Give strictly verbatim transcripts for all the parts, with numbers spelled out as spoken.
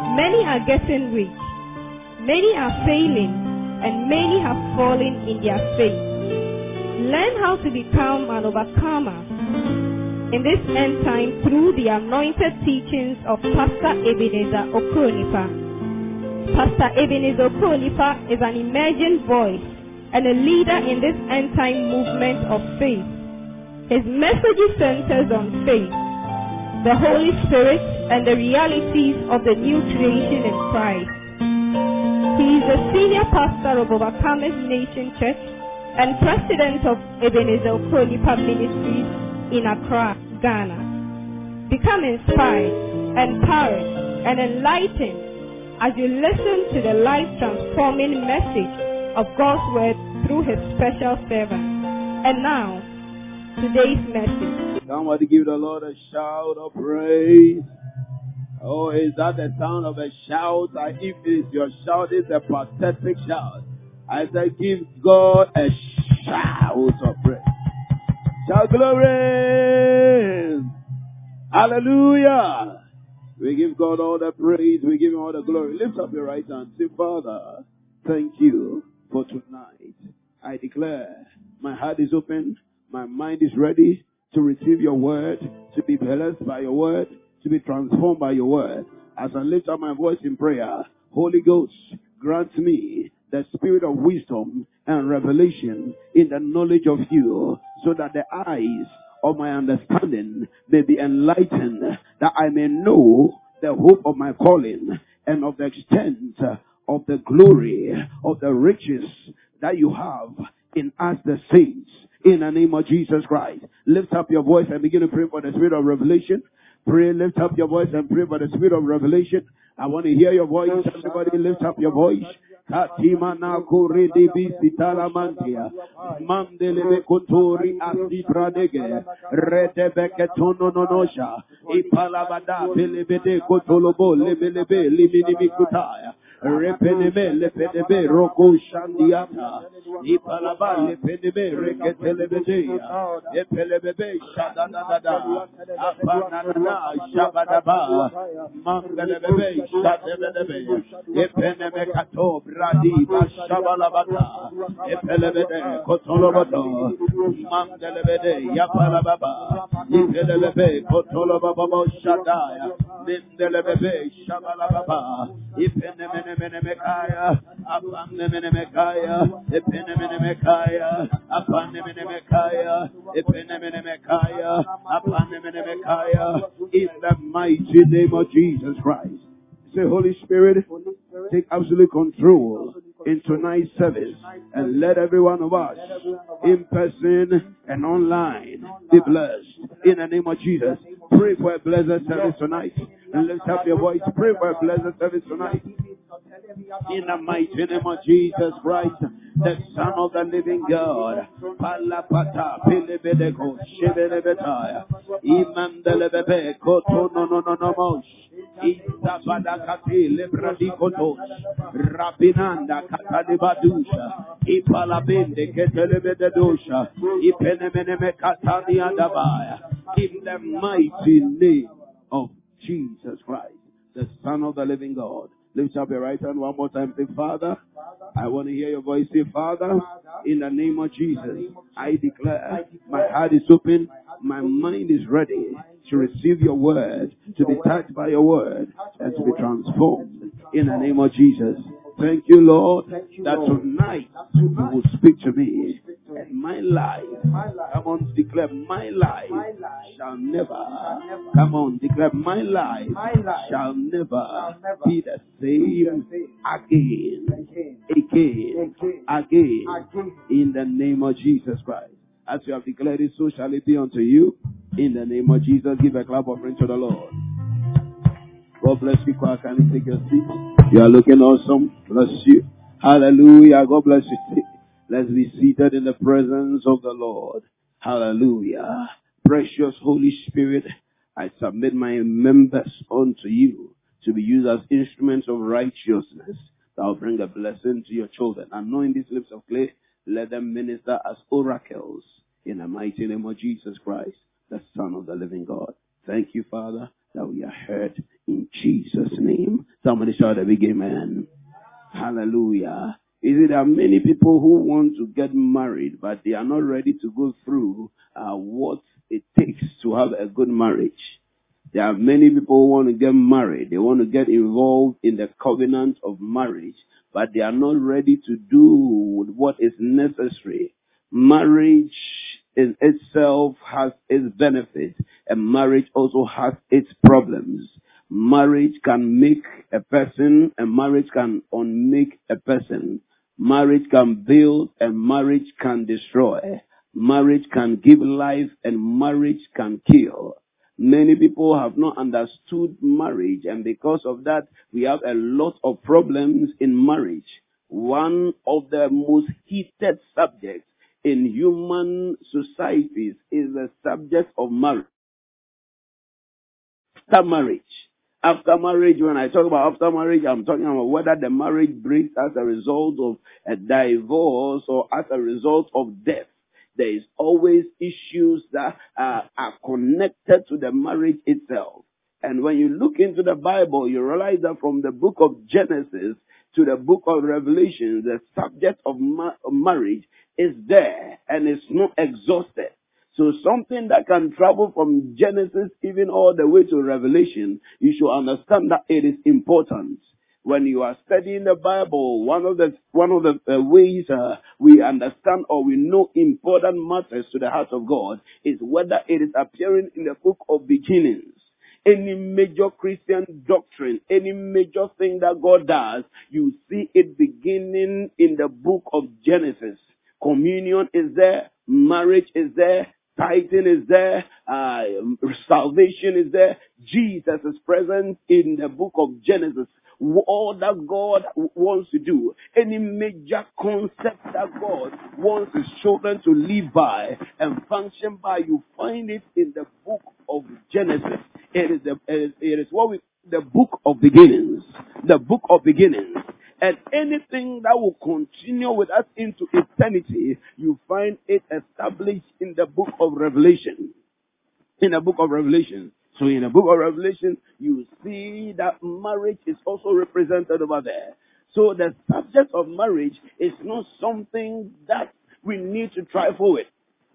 Many are getting weak, many are failing, and many have fallen in their faith. Learn how to become an overcomer in this end time through the anointed teachings of Pastor Ebenezer Okronipa. Pastor Ebenezer Okronipa is an emerging voice and a leader in this end time movement of faith. His message centers on faith, the Holy Spirit, and the realities of the new creation in Christ. He is the senior pastor of Overcomers Nation Church and president of Ebenezer Okronipa Ministries in Accra, Ghana. Become inspired, empowered, and enlightened as you listen to the life-transforming message of God's Word through His special servant. And now, today's message. Somebody give the Lord a shout of praise. Oh, is that the sound of a shout? I, if it's your shout, it's a pathetic shout. I say, give God a shout of praise. Shout glory. Hallelujah. We give God all the praise. We give Him all the glory. Lift up your right hand. Say, Father, thank you for tonight. I declare my heart is open. My mind is ready to receive your word, to be blessed by your word, to be transformed by your word. As I lift up my voice in prayer, Holy Ghost, grant me the spirit of wisdom and revelation in the knowledge of you, so that the eyes of my understanding may be enlightened, that I may know the hope of my calling and of the extent of the glory of the riches that you have in us the saints. In the name of Jesus Christ, lift up your voice and begin to pray for the spirit of revelation. Pray, lift up your voice and pray for the spirit of revelation. I want to hear your voice. Everybody lift up your voice. Katimana kore debi sitala mantia mandelebe kotori asidradege retebeke tono nonosha ipalabada belebede kotolobo lebelebe liminimi kutaya. Repeneme lepeneme roko shandiata ipalaba lepeneme reketelebede epelebebe shadadadada apanana shabadaba mandelebebe shadebebe epeneme kato bradi bashabalabata epelebede kotolobodo mandelebede yapalababa ipelebebe kotolobabo shadaya mindelebebe shabalababa ipeneme Menemekaya, upon the Menemekaya, the Penemenemekaya, upon the Menemekaya, the Penemenemekaya, upon the Menemekaya, in the mighty name of Jesus Christ. Say, Holy Spirit, take absolute control in tonight's service and let every one of us, in person and online, be blessed. In the name of Jesus, pray for a blessed service tonight. And lift up your voice, pray for a blessed service tonight. In the mighty name of Jesus Christ, the Son of the Living God, Palapata, Pelebedeco, Shebelebetaya, Imandelebebe, Koto, no, no, no, no, no, Isabadakati, Lebradikotos, Rabinanda, Katalibadusha, Ipalabinde, Ketelebedusha, Ipenemeneme, Katania Dabaya, in the mighty name of Jesus Christ, the Son of the Living God. Lift up your right hand one more time. Say, Father, I want to hear your voice. Say, Father, in the name of Jesus, I declare my heart is open, my mind is ready to receive your word, to be touched by your word, and to be transformed in the name of Jesus. Thank you, Lord, that tonight you will speak to me. And my life, come on, declare my life shall never, come on, declare my life shall never be the same again, again, again, in the name of Jesus Christ. As you have declared it, so shall it be unto you. In the name of Jesus, give a clap offering to the Lord. God bless you. Can you take your seat? You are looking awesome. Bless you. Hallelujah. God bless you. Let's be seated in the presence of the Lord. Hallelujah. Precious Holy Spirit, I submit my members unto you to be used as instruments of righteousness that will bring a blessing to your children. Anoint these lips of clay, let them minister as oracles in the mighty name of Jesus Christ, the Son of the Living God. Thank you, Father, that we are heard in Jesus' name. Somebody shout a big amen. Hallelujah. Is it that many people who want to get married, but they are not ready to go through uh, what it takes to have a good marriage? There are many people who want to get married. They want to get involved in the covenant of marriage, but they are not ready to do what is necessary. Marriage in itself has its benefits, and marriage also has its problems. Marriage can make a person, and marriage can unmake a person. Marriage can build, and marriage can destroy. Marriage can give life, and marriage can kill. Many people have not understood marriage, and because of that, we have a lot of problems in marriage. One of the most heated subjects in human societies is the subject of marriage. After marriage. After marriage, when I talk about after marriage, I'm talking about whether the marriage breaks as a result of a divorce or as a result of death. There is always issues that uh, are connected to the marriage itself. And when you look into the Bible, you realize that from the book of Genesis to the book of Revelation, the subject of ma- marriage is there and it's not exhausted. So something that can travel from Genesis even all the way to Revelation, you should understand that it is important. When you are studying the Bible, one of the one of the uh, ways uh, we understand or we know important matters to the heart of God is whether it is appearing in the book of beginnings. Any major Christian doctrine, any major thing that God does, you see it beginning in the book of Genesis. Communion is there, marriage is there, tithing is there, uh, salvation is there. Jesus is present in the book of Genesis. All that God wants to do, any major concept that God wants His children to live by and function by, you find it in the book of Genesis. It is, the, it is, it is what we the book of beginnings, the book of beginnings. And anything that will continue with us into eternity, you find it established in the book of Revelation. In the book of Revelation. So in the book of Revelation, you see that marriage is also represented over there. So the subject of marriage is not something that we need to trifle with.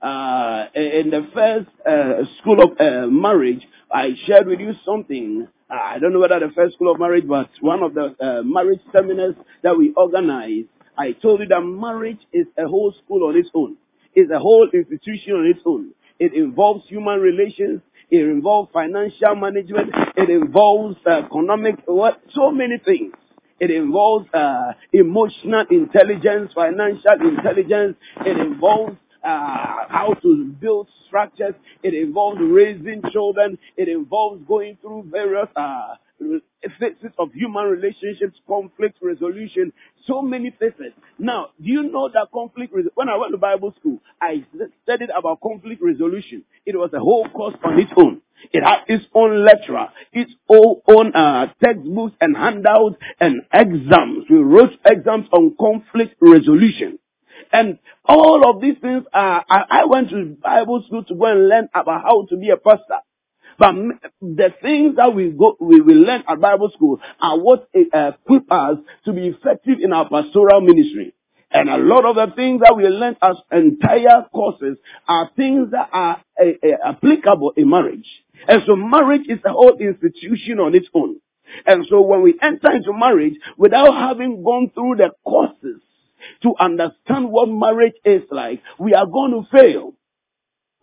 Uh, in the first uh, school of uh, marriage, I shared with you something. I don't know whether the first school of marriage, but one of the uh, marriage seminars that we organized, I told you that marriage is a whole school on its own. It's a whole institution on its own. It involves human relations. It involves financial management. It involves uh, economic, what, so many things. It involves uh, emotional intelligence, financial intelligence. It involves uh, how to build structures. It involves raising children. It involves going through various uh, phases of human relationships, conflict resolution, so many phases. Now, do you know that conflict, res- when I went to Bible school, I studied about conflict resolution. It was a whole course on its own. It had its own lecturer, its own uh, textbooks and handouts and exams. We wrote exams on conflict resolution. And all of these things, uh, I went to Bible school to go and learn about how to be a pastor. But the things that we go, we will learn at Bible school are what equip us to be effective in our pastoral ministry. And a lot of the things that we learn as entire courses are things that are uh, uh, applicable in marriage. And so marriage is a whole institution on its own. And so when we enter into marriage, without having gone through the courses to understand what marriage is like, we are going to fail.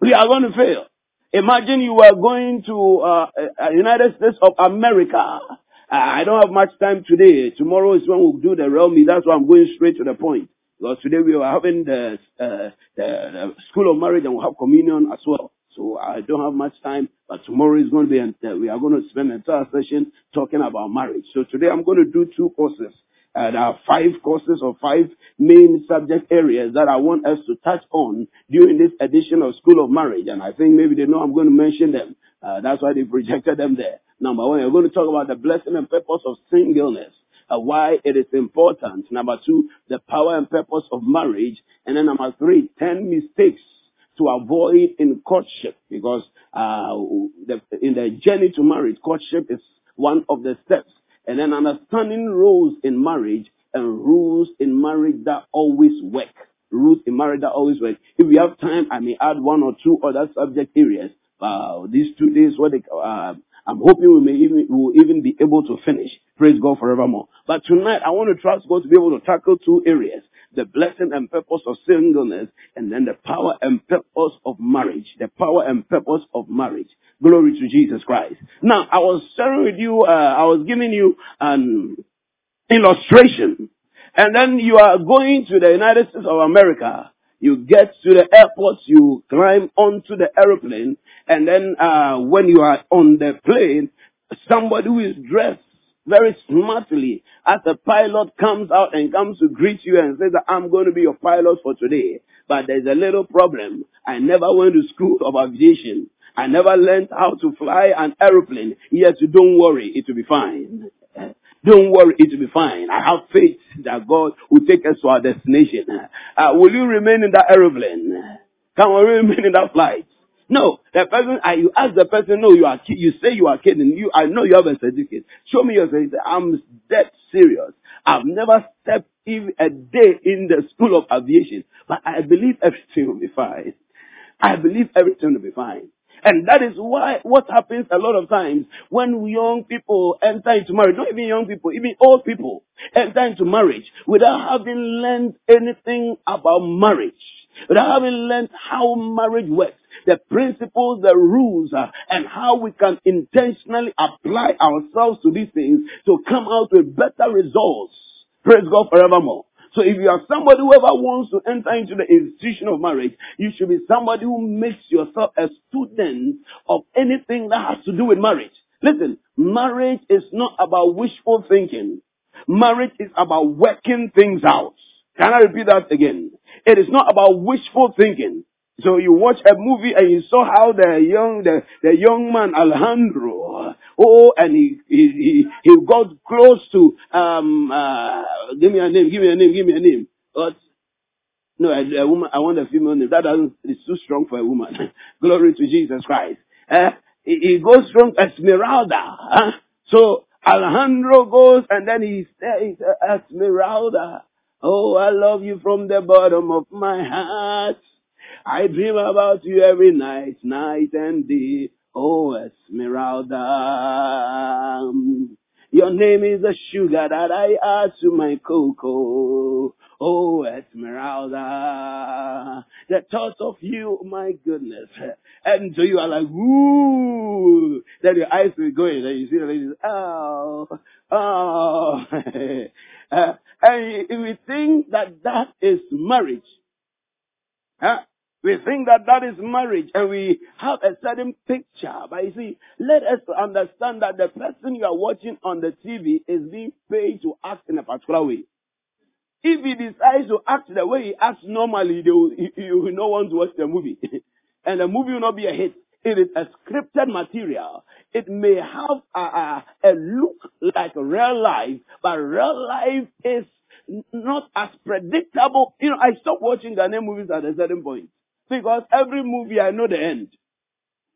We are going to fail. Imagine you were going to uh, United States of America. Uh, I don't have much time today. Tomorrow is when we'll do the real meet. That's why I'm going straight to the point. Because today we are having the, uh, the, the School of Marriage and we'll have communion as well. So I don't have much time. But tomorrow is going to be, uh, we are going to spend an entire session talking about marriage. So today I'm going to do two courses. Uh, there are five courses or five main subject areas that I want us to touch on during this edition of School of Marriage. And I think maybe they know I'm going to mention them. Uh, that's why they projected them there. Number one, we're going to talk about the blessing and purpose of singleness, uh, why it is important. Number two, the power and purpose of marriage. And then number three, ten mistakes to avoid in courtship, because uh, the, in the journey to marriage, courtship is one of the steps. And then understanding rules in marriage and rules in marriage that always work. Rules in marriage that always work. If we have time, I may add one or two other subject areas. Uh, these two days, what they, uh, I'm hoping we may even, will even be able to finish. Praise God forevermore. But tonight, I want to trust God to be able to tackle two areas. The blessing and purpose of singleness, and then the power and purpose of marriage. The power and purpose of marriage. Glory to Jesus Christ. Now, I was sharing with you, uh, I was giving you an illustration. And then you are going to the United States of America. You get to the airport, you climb onto the airplane, and then uh, when you are on the plane, somebody who is dressed very smartly as a pilot comes out and comes to greet you and says that I'm going to be your pilot for today. But there's a little problem. I never went to school of aviation. I never learned how to fly an aeroplane. Yes, don't worry, it will be fine. Don't worry, it will be fine. I have faith that God will take us to our destination. Uh, will you remain in that aeroplane? Can we remain in that flight? No, the person, I, you ask the person, no, you are, you say you are kidding. You, I know you have a certificate. Show me your certificate. I'm dead serious. I've never stepped even a day in the school of aviation, but I believe everything will be fine. I believe everything will be fine. And that is why what happens a lot of times when young people enter into marriage, not even young people, even old people enter into marriage without having learned anything about marriage, without having learned how marriage works, the principles, the rules, uh, and how we can intentionally apply ourselves to these things to come out with better results. Praise God forevermore. So if you are somebody who ever wants to enter into the institution of marriage, you should be somebody who makes yourself a student of anything that has to do with marriage. Listen, marriage is not about wishful thinking. Marriage is about working things out. Can I repeat that again? It is not about wishful thinking. So you watch a movie and you saw how the young the, the young man Alejandro, oh, and he he he, he got close to um uh give me a name, give me a name, give me a name. But no, a, a woman. I want a female name. That doesn't. It's too strong for a woman. Glory to Jesus Christ. Uh, he, he goes strong, Esmeralda. Huh? So Alejandro goes and then he says, Esmeralda. Oh, I love you from the bottom of my heart. I dream about you every night, night and day. Oh, Esmeralda. Your name is the sugar that I add to my cocoa. Oh, Esmeralda. The thought of you, my goodness. And so you are like, woo. Then your eyes will go in and you see the ladies, oh, oh. uh, and if we think that that is marriage, huh? We think that that is marriage and we have a certain picture. But you see, let us understand that the person you are watching on the T V is being paid to act in a particular way. If he decides to act the way he acts normally, they will, you will not want to watch the movie. And the movie will not be a hit. It is a scripted material. It may have a, a, a look like real life, but real life is not as predictable. You know, I stopped watching Ghanaian movies at a certain point. Because every movie, I know the end.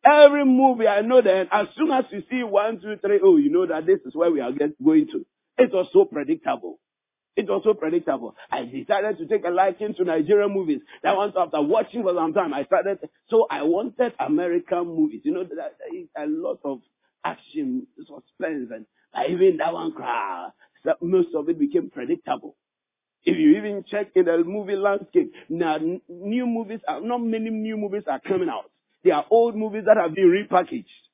Every movie, I know the end. As soon as you see one, two, three, oh, you know that this is where we are going to. It was so predictable. It was so predictable. I decided to take a liking to Nigerian movies. That was after watching for some time. I started, so I wanted American movies. You know, that is a lot of action, suspense, and even that one crowd. That most of it became predictable. If you even check in the movie landscape, now new movies, are, not many new movies are coming out. They are old movies that have been repackaged.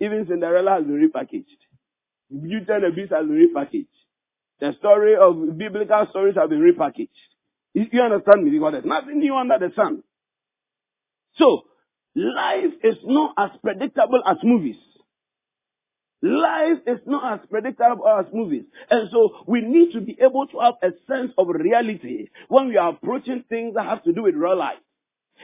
Even Cinderella has been repackaged. Beauty and the Beast has been repackaged. The story of biblical stories have been repackaged. You understand me? Because there's nothing new under the sun. So, life is not as predictable as movies. Life is not as predictable as movies. And so we need to be able to have a sense of reality when we are approaching things that have to do with real life.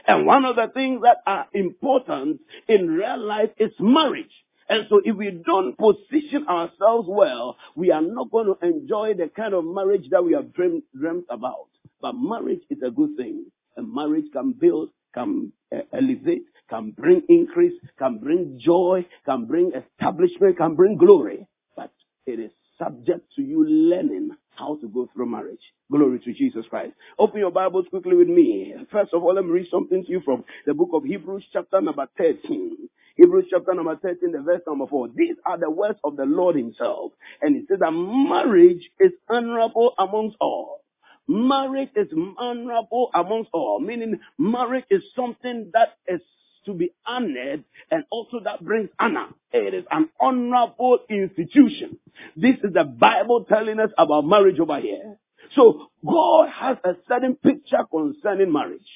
And one of the things that are important in real life is marriage. And so if we don't position ourselves well, we are not going to enjoy the kind of marriage that we have dreamt, dreamt about. But marriage is a good thing. And marriage can build can uh, elevate, can bring increase, can bring joy, can bring establishment, can bring glory. But it is subject to you learning how to go through marriage. Glory to Jesus Christ. Open your Bibles quickly with me. First of all, let me read something to you from the book of Hebrews chapter number thirteen. Hebrews chapter number thirteen, the verse number four. These are the words of the Lord himself. And it says that marriage is honorable amongst all. Marriage is honorable amongst all. Meaning marriage is something that is to be honored, and also that brings honor. It is an honorable institution. This is the Bible telling us about marriage over here. So God has a certain picture concerning marriage.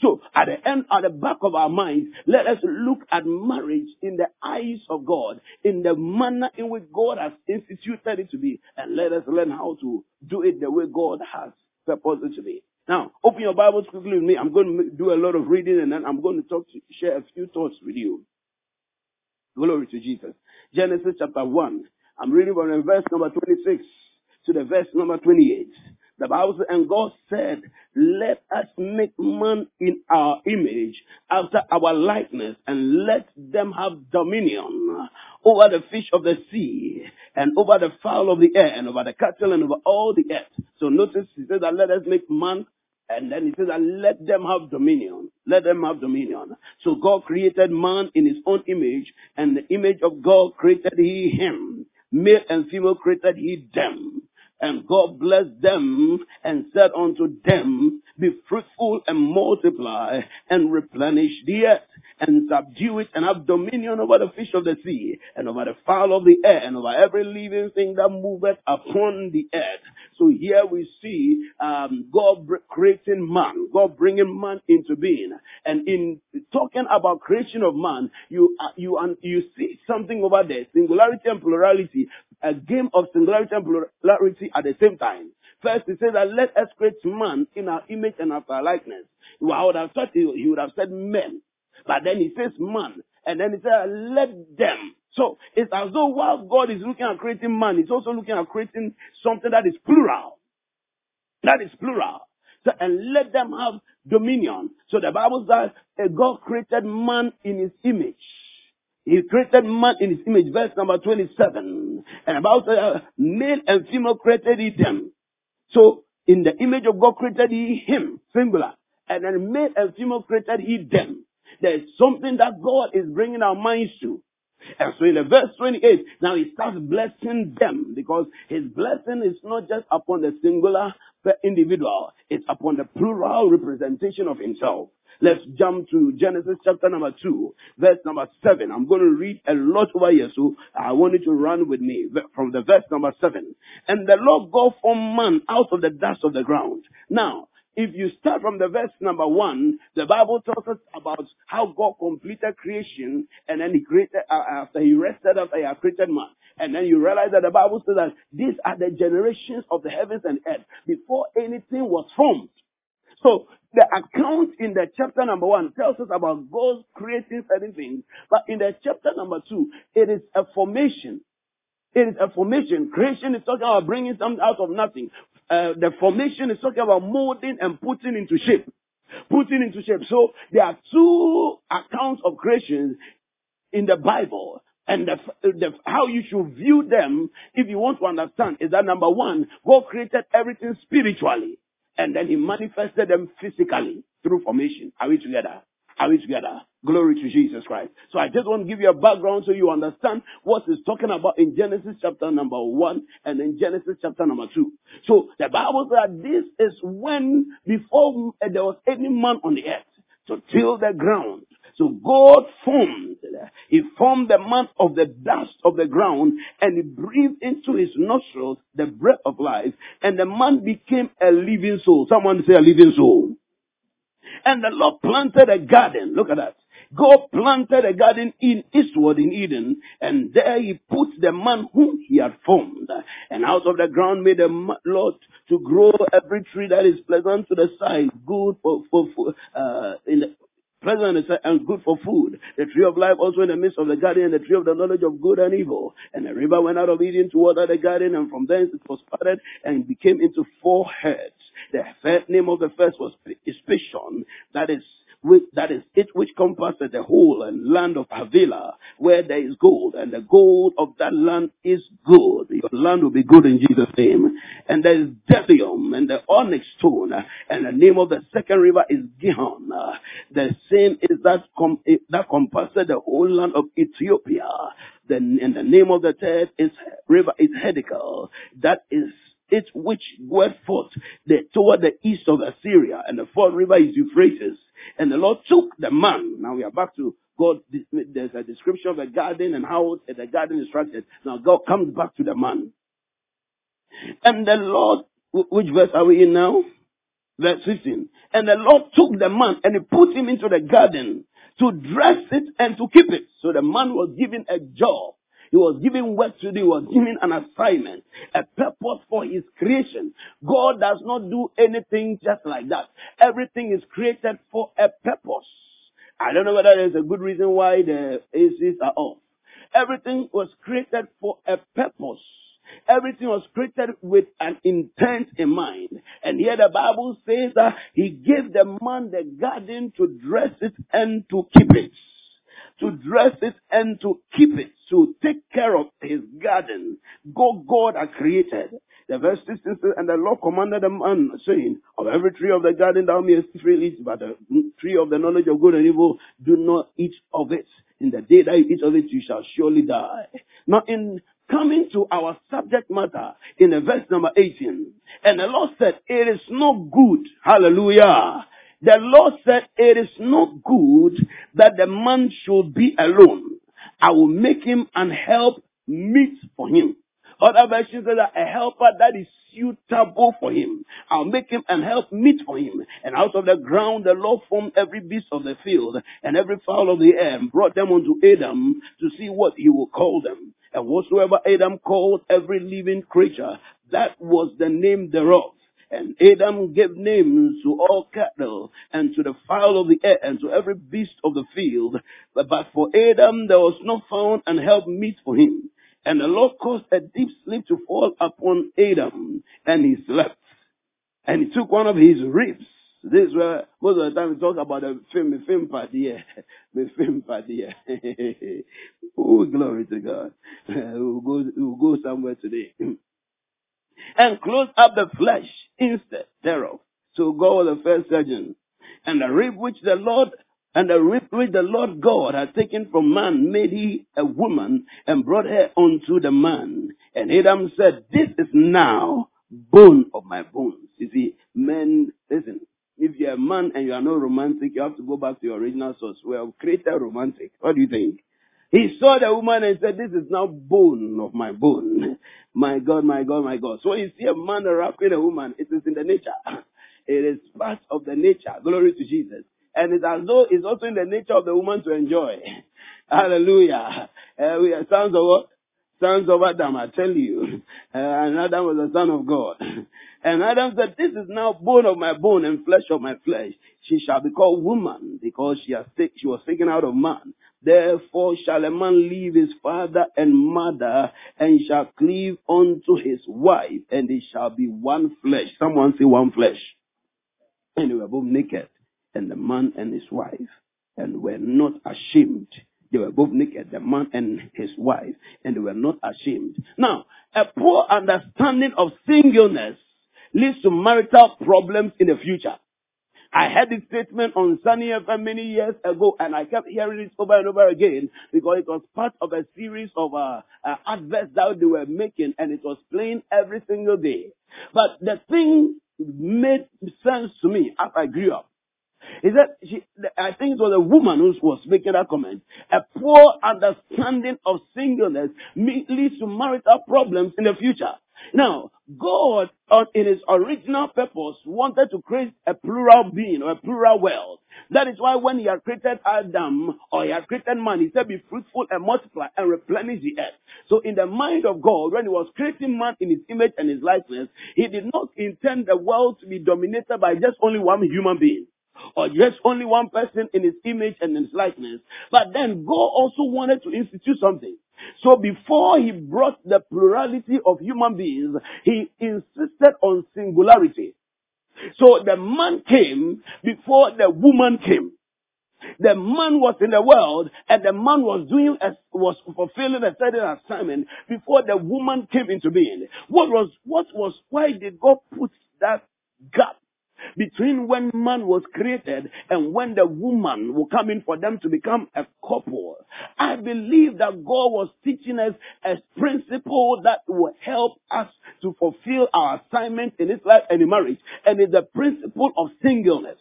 So at the end, at the back of our minds, let us look at marriage in the eyes of God, in the manner in which God has instituted it to be, and let us learn how to do it the way God has purposed it to be. Now, open your Bibles quickly with me. I'm going to do a lot of reading, and then I'm going to talk to, share a few thoughts with you. Glory to Jesus. Genesis chapter one. I'm reading from the verse number twenty-six to the verse number twenty-eight. The Bible says, and God said, let us make man in our image, after our likeness, and let them have dominion over the fish of the sea, and over the fowl of the air, and over the cattle, and over all the earth. So notice, he says that let us make man. And then he says, and let them have dominion. Let them have dominion. So God created man in his own image, and the image of God created he him. Male and female created he them. And God blessed them and said unto them, be fruitful and multiply and replenish the earth and subdue it and have dominion over the fish of the sea and over the fowl of the air and over every living thing that moveth upon the earth. So here we see um, God creating man, God bringing man into being. And in talking about creation of man, you uh, you um, you see something over there, singularity and plurality, a game of singularity and plurality at the same time. First, he says that let us create man in our image and after our likeness. I would have thought he would have said men, but then he says man, and then he says let them. So it's as though while God is looking at creating man, he's also looking at creating something that is plural. That is plural. So, and let them have dominion. So the Bible says that God created man in his image. He created man in his image, verse number twenty-seven. And about uh, male and female created he them. So, in the image of God created he him, singular. And then male and female created he them. There is something that God is bringing our minds to. And so in the verse twenty-eight, now he starts blessing them, because his blessing is not just upon the singular individual, it's upon the plural representation of himself. Let's jump to Genesis chapter number two, verse number seven. I'm going to read a lot over here, so I want you to run with me from the verse number seven. And the Lord God formed man out of the dust of the ground. Now, if you start from the verse number one, the Bible tells us about how God completed creation, and then he created, uh, after he rested, after he had created man. And then you realize that the Bible says that these are the generations of the heavens and earth before anything was formed. So, the account in the chapter number one tells us about God creating certain things. But in the chapter number two, it is a formation. It is a formation. Creation is talking about bringing something out of nothing. Uh, the formation is talking about molding and putting into shape. Putting into shape. So there are two accounts of creation in the Bible. And the, the, how you should view them, if you want to understand, is that number one, God created everything spiritually. And then he manifested them physically through formation. Are we together? Are we together? Glory to Jesus Christ. So I just want to give you a background so you understand what it's talking about in Genesis chapter number one and in Genesis chapter number two. So the Bible says that this is when, before there was any man on the earth, to till the ground. So God formed, he formed the man of the dust of the ground, and he breathed into his nostrils the breath of life, and the man became a living soul. Someone say a living soul. And the Lord planted a garden. Look at that. God planted a garden in eastward in Eden, and there he put the man whom he had formed. And out of the ground made the Lord to grow every tree that is pleasant to the sight, good for, for, for uh, in the, pleasant and good for food. The tree of life also in the midst of the garden, and the tree of the knowledge of good and evil. And the river went out of Eden to water the garden, and from thence it was parted and became into four herds. The first name of the first was Pishon, that is which, that is it which compasseth the whole and land of Havilah, where there is gold, and the gold of that land is good. Your land will be good in Jesus' name. And there is Delium, and the onyx stone, and the name of the second river is Gihon. The same is that com- that compasseth the whole land of Ethiopia. The, and the name of the third is river is Hedical. That is it which went forth the, toward the east of Assyria, and the fourth river is Euphrates. And the Lord took the man. Now we are back to God. There's a description of the garden and how the garden is structured. Now God comes back to the man. And the Lord, which verse are we in now? Verse fifteen. And the Lord took the man and he put him into the garden to dress it and to keep it. So the man was given a job. He was given work to do. He was given an assignment, a purpose for his creation. God does not do anything just like that. Everything is created for a purpose. I don't know whether there's a good reason why the A Cs are off. Everything was created for a purpose. Everything was created with an intent in mind. And here the Bible says that he gave the man the garden to dress it and to keep it. To dress it and to keep it, to take care of his garden. God, God had created. The verse sixteen says, and the Lord commanded the man, saying, of every tree of the garden thou mayest freely eat, but the tree of the knowledge of good and evil, do not eat of it. In the day that you eat of it, you shall surely die. Now in coming to our subject matter, in the verse number eighteen, and the Lord said, it is not good. Hallelujah. The Lord said, it is not good that the man should be alone. I will make him an help meet for him. Other versions say that a helper that is suitable for him. I'll make him an help meet for him. And out of the ground the Lord formed every beast of the field and every fowl of the air, and brought them unto Adam to see what he will call them. And whatsoever Adam called every living creature, that was the name thereof. And Adam gave names to all cattle, and to the fowl of the air, and to every beast of the field. But, but for Adam there was not found an help meet for him. And the Lord caused a deep sleep to fall upon Adam, and he slept. And he took one of his ribs. This is where most of the time we talk about the film, film part here. The film part here. Oh, glory to God. We'll go, we'll go somewhere today. And closed up the flesh instead thereof. So God was the first surgeon. And the rib which the Lord and the rib which the Lord God had taken from man made he a woman and brought her unto the man. And Adam said, this is now bone of my bones. You see, men, listen, if you're a man and you are not romantic, you have to go back to your original source. Well, creator romantic. What do you think? He saw the woman and said, this is now bone of my bone. My God, my God, my God. So when you see a man wrapping a woman, it is in the nature. It is part of the nature. Glory to Jesus. And it's as though it's also in the nature of the woman to enjoy. Hallelujah. Uh, we are sons of what? Sons of Adam, I tell you. Uh, and Adam was the son of God. And Adam said, this is now bone of my bone and flesh of my flesh. She shall be called woman because she, has take, she was taken out of man. Therefore shall a man leave his father and mother, and shall cleave unto his wife, and they shall be one flesh. Someone say one flesh. And they were both naked, and the man and his wife, and were not ashamed. They were both naked, the man and his wife, and they were not ashamed. Now, a poor understanding of singleness leads to marital problems in the future. I had this statement on Sunny F M many years ago, and I kept hearing it over and over again because it was part of a series of uh, uh, adverts that they were making, and it was playing every single day. But the thing made sense to me as I grew up. Is that she, I think it was a woman who was making that comment. A poor understanding of singleness leads to marital problems in the future. Now, God, in his original purpose, wanted to create a plural being or a plural world. That is why when he had created Adam or he had created man, he said, be fruitful and multiply and replenish the earth. So in the mind of God, when he was creating man in his image and his likeness, he did not intend the world to be dominated by just only one human being. Or just only one person in his image and his likeness. But then God also wanted to institute something. So before he brought the plurality of human beings, he insisted on singularity. So the man came before the woman came. The man was in the world, and the man was doing a, was fulfilling a certain assignment before the woman came into being. What was what was why did God put that gap between when man was created and when the woman will come in for them to become a couple? I believe that God was teaching us a principle that will help us to fulfill our assignment in this life and in marriage, and it's the principle of singleness.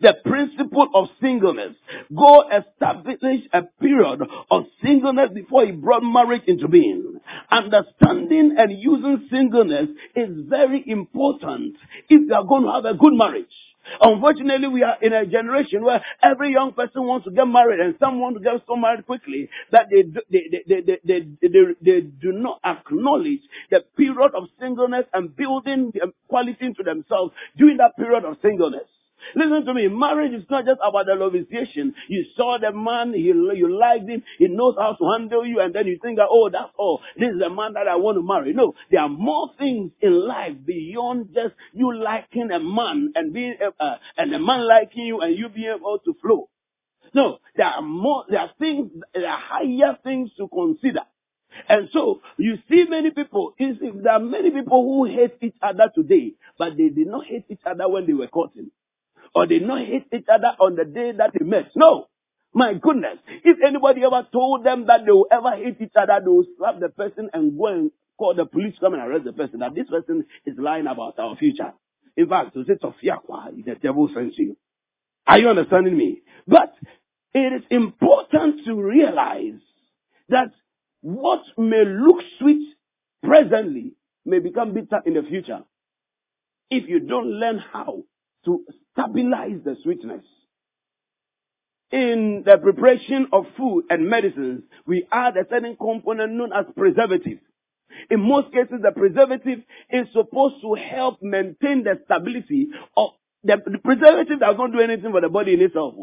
The principle of singleness. God established a period of singleness before he brought marriage into being. Understanding and using singleness is very important if you are going to have a good marriage. Unfortunately, we are in a generation where every young person wants to get married, and some want to get so married quickly that they do, they, they, they, they, they, they, they do not acknowledge the period of singleness and building quality into themselves during that period of singleness. Listen to me, marriage is not just about the lovesiation. You saw the man, he, you liked him, he knows how to handle you, and then you think that, oh, that's all. This is the man that I want to marry. No, there are more things in life beyond just you liking a man and being uh, and the man liking you and you being able to flow. No, there are more, there are things, there are higher things to consider. And so, you see many people, you see, there are many people who hate each other today, but they did not hate each other when they were courting. Or they not hate each other on the day that they met. No. My goodness. If anybody ever told them that they will ever hate each other, they will slap the person and go and call the police, come and arrest the person. That this person is lying about our future. In fact, to say, the devil sends you. Are you understanding me? But it is important to realize that what may look sweet presently may become bitter in the future if you don't learn how to stabilize the sweetness. In the preparation of food and medicines, we add a certain component known as preservative. In most cases, the preservative is supposed to help maintain the stability of the, the preservative does not do anything for the body in itself.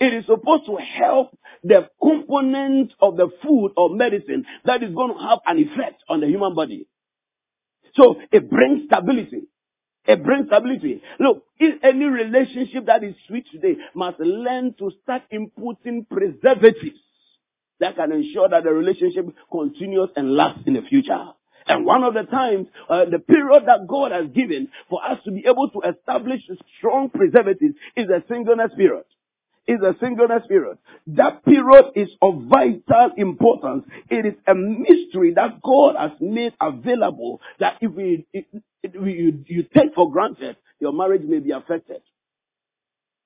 It is supposed to help the component of the food or medicine that is going to have an effect on the human body. So it brings stability. It brings stability. Look, in any relationship that is sweet today must learn to start inputting preservatives that can ensure that the relationship continues and lasts in the future. And one of the times, uh, the period that God has given for us to be able to establish strong preservatives is a singleness period. Is a singleness period. That period is of vital importance. It is a mystery that God has made available that if we, if we you, you take for granted, your marriage may be affected.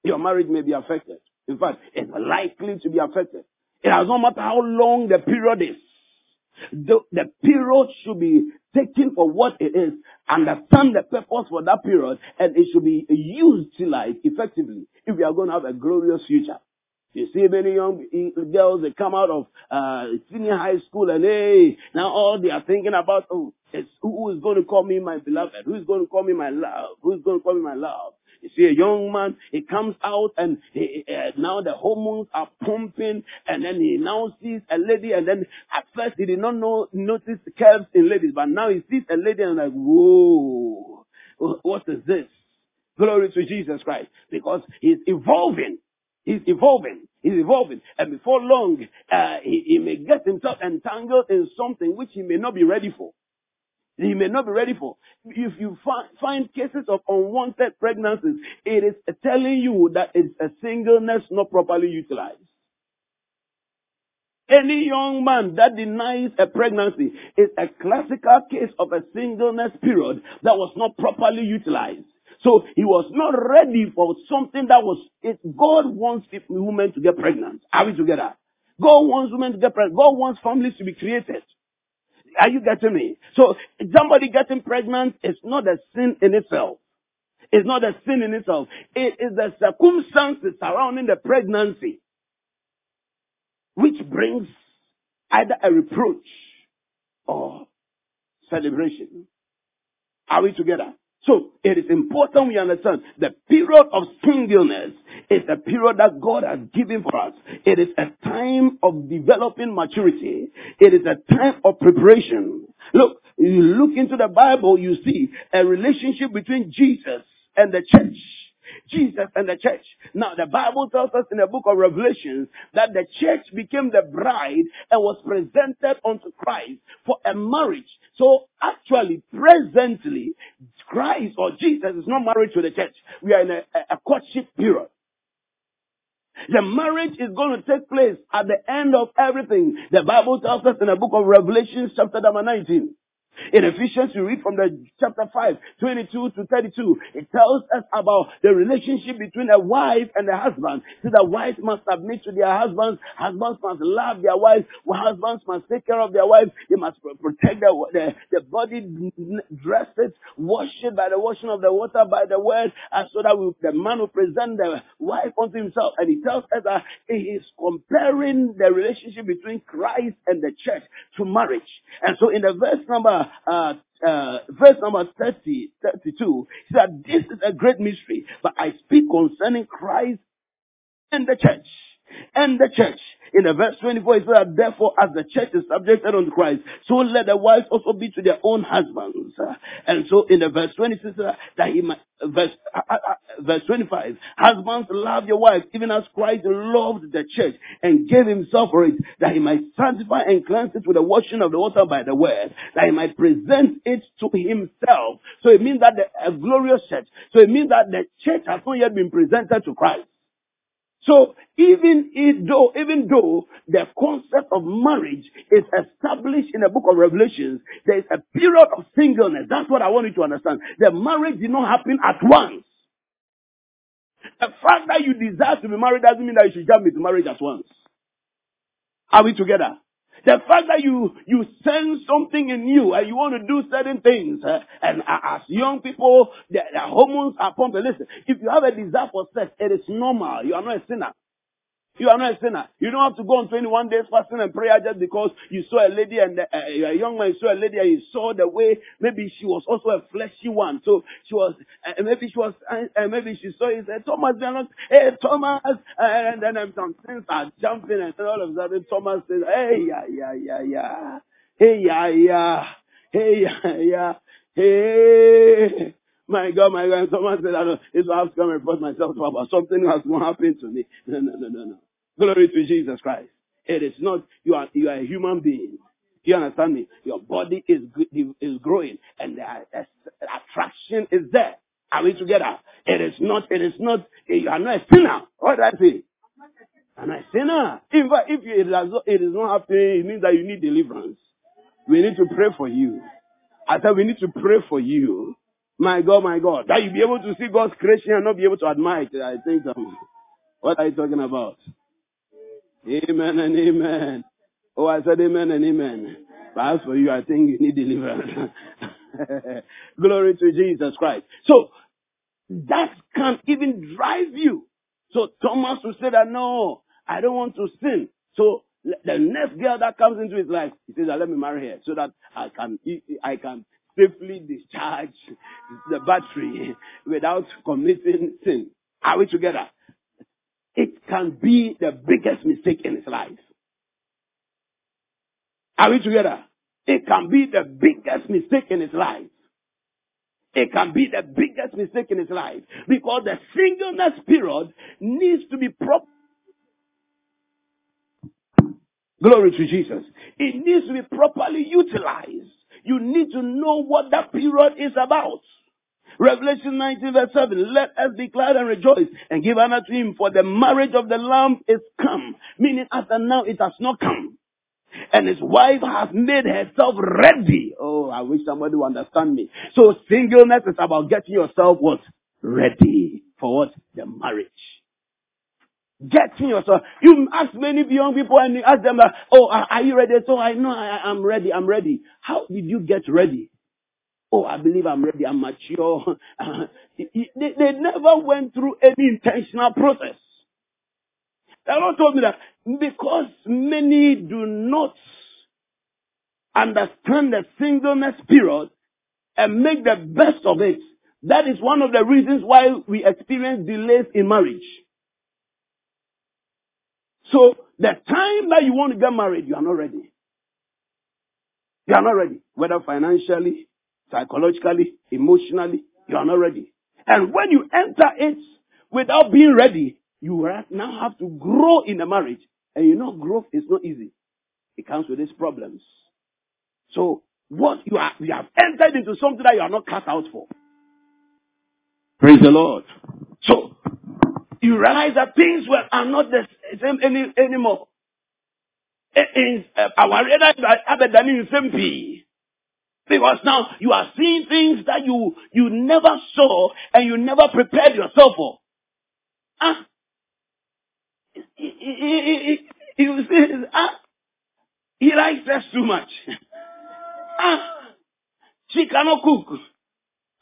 Your marriage may be affected. In fact, it's likely to be affected. It does not matter how long the period is. The, the period should be taken for what it is, understand the purpose for that period, and it should be used to life effectively if we are going to have a glorious future. You see many young girls, they come out of uh, senior high school, and hey, now all they are thinking about, oh, it's who is going to call me my beloved? Who is going to call me my love? Who is going to call me my love? You see, a young man, he comes out and he, uh, now the hormones are pumping, and then he now sees a lady, and then at first he did not know, notice curves in ladies, but now he sees a lady and like, whoa, what is this? Glory to Jesus Christ, because he's evolving. He's evolving. He's evolving. And before long, uh, he, he may get himself entangled in something which he may not be ready for. He may not be ready for. If you find, find cases of unwanted pregnancies, it is telling you that it's a singleness not properly utilized. Any young man that denies a pregnancy is a classical case of a singleness period that was not properly utilized. So he was not ready for something that was, it, God wants women to get pregnant. Are we together? God wants women to get pregnant. God wants families to be created. Are you getting me? So somebody getting pregnant is not a sin in itself. It's not a sin in itself. It is the circumstances surrounding the pregnancy which brings either a reproach or celebration. Are we together? So it is important we understand the period of singleness is a period that God has given for us. It is a time of developing maturity. It is a time of preparation. Look, you look into the Bible, you see a relationship between Jesus and the church. Jesus and the church. Now, the Bible tells us in the book of Revelation that the church became the bride and was presented unto Christ for a marriage. So, actually, presently, Christ or Jesus is not married to the church. We are in a, a, a courtship period. The marriage is going to take place at the end of everything. The Bible tells us in the book of Revelation, chapter number nineteen. In Ephesians, we read from the chapter five, twenty-two to thirty-two. It tells us about the relationship between a wife and a husband. So the wife must submit to their husbands. Husbands must love their wives. Husbands must take care of their wives. They must protect their, their, their body, dress it, wash it by the washing of the water, by the word, and so that we, the man will present the wife unto himself. And he tells us that he is comparing the relationship between Christ and the church to marriage. And so in the verse number Uh, uh, verse number thirty, thirty-two, he said, this is a great mystery, but I speak concerning Christ and the church, and the church. In the verse twenty-four, it says, therefore, as the church is subjected unto Christ, so let the wives also be to their own husbands. And so in the verse twenty-six, that he might, verse, uh, uh, verse twenty-five, husbands, love your wives, even as Christ loved the church and gave himself for it, that he might sanctify and cleanse it with the washing of the water by the word, that he might present it to himself. So it means that the a glorious church. So it means that the church has not yet been presented to Christ. So even though, even though the concept of marriage is established in the book of Revelations, there is a period of singleness. That's what I want you to understand. The marriage did not happen at once. The fact that you desire to be married doesn't mean that you should jump into marriage at once. Are we together? The fact that you, you sense something in you and you want to do certain things, uh, and uh, as young people, the, the hormones are pumped. Listen, if you have a desire for sex, it is normal. You are not a sinner. You are not a sinner. You don't have to go on twenty-one days fasting and prayer just because you saw a lady and uh, a young man saw a lady and you saw the way. Maybe she was also a fleshy one. So she was, uh, maybe she was, uh, maybe she saw it. Said, Thomas, hey, Thomas. And then um, some things are jumping and all of a sudden Thomas says, hey, yeah, yeah, yeah, yeah. Hey, yeah, yeah. Hey, yeah, yeah. Hey. My God, my God. Someone said, I don't, if I have to come and report myself to Papa, something has not happened to me. No, no, no, no, no. Glory to Jesus Christ. It is not, you are, you are a human being. You understand me? Your body is, is growing and the attraction is there. Are we together? It is not, it is not, you are not a sinner. What did I say? I'm not a sinner. In fact, if it is, it is not happening, it means that you need deliverance. We need to pray for you. I said we need to pray for you. My God, my God. That you be able to see God's creation and not be able to admire it. I think, um, what are you talking about? Amen and amen. Oh, I said amen and amen. But as for you, I think you need deliverance. Glory to Jesus Christ. So, that can even drive you. So, Thomas will say that, no, I don't want to sin. So, the next girl that comes into his life, he says, let me marry her so that I can, I can safely discharge the battery without committing sin. Are we together? It can be the biggest mistake in his life. Are we together? It can be the biggest mistake in his life. It can be the biggest mistake in his life. Because the singleness period needs to be proper. Glory to Jesus. It needs to be properly utilized. You need to know what that period is about. Revelation nineteen verse seven, let us be glad and rejoice and give honor to him, for the marriage of the Lamb is come. Meaning, after now, it has not come. And his wife has made herself ready. Oh, I wish somebody would understand me. So singleness is about getting yourself what? Ready. For what? The marriage. Getting yourself. You ask many young people and you ask them, oh, are you ready? So I know I am ready. I'm ready. How did you get ready? Oh, I believe I'm ready. I'm mature. they, they never went through any intentional process. The Lord told me that because many do not understand the singleness period and make the best of it, that is one of the reasons why we experience delays in marriage. So the time that you want to get married, you are not ready. You are not ready, whether financially, psychologically, emotionally, you are not ready. And when you enter it, without being ready, you now have to grow in a marriage. And you know, growth is not easy. It comes with its problems. So, what you are, you have entered into something that you are not cut out for. Praise the Lord. So, you realize that things were, are not the same any, anymore. In our because now you are seeing things that you you never saw and you never prepared yourself for. Ah, you see, ah, he likes us too much. Ah, she cannot cook.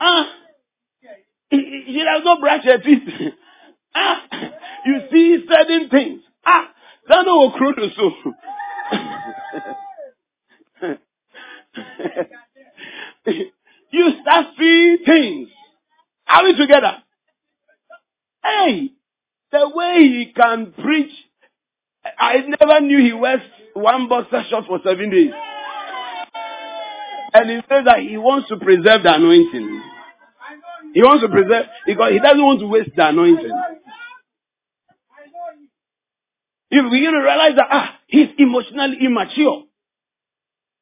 Ah, she does not brush her teeth. Ah, you see certain things. Ah, that no crude so. You start seeing things. Are we together? Hey, the way he can preach, I never knew he wears one boxer short for seven days. And he says that he wants to preserve the anointing. He wants to preserve, because he doesn't want to waste the anointing. You begin to realize that, ah, he's emotionally immature.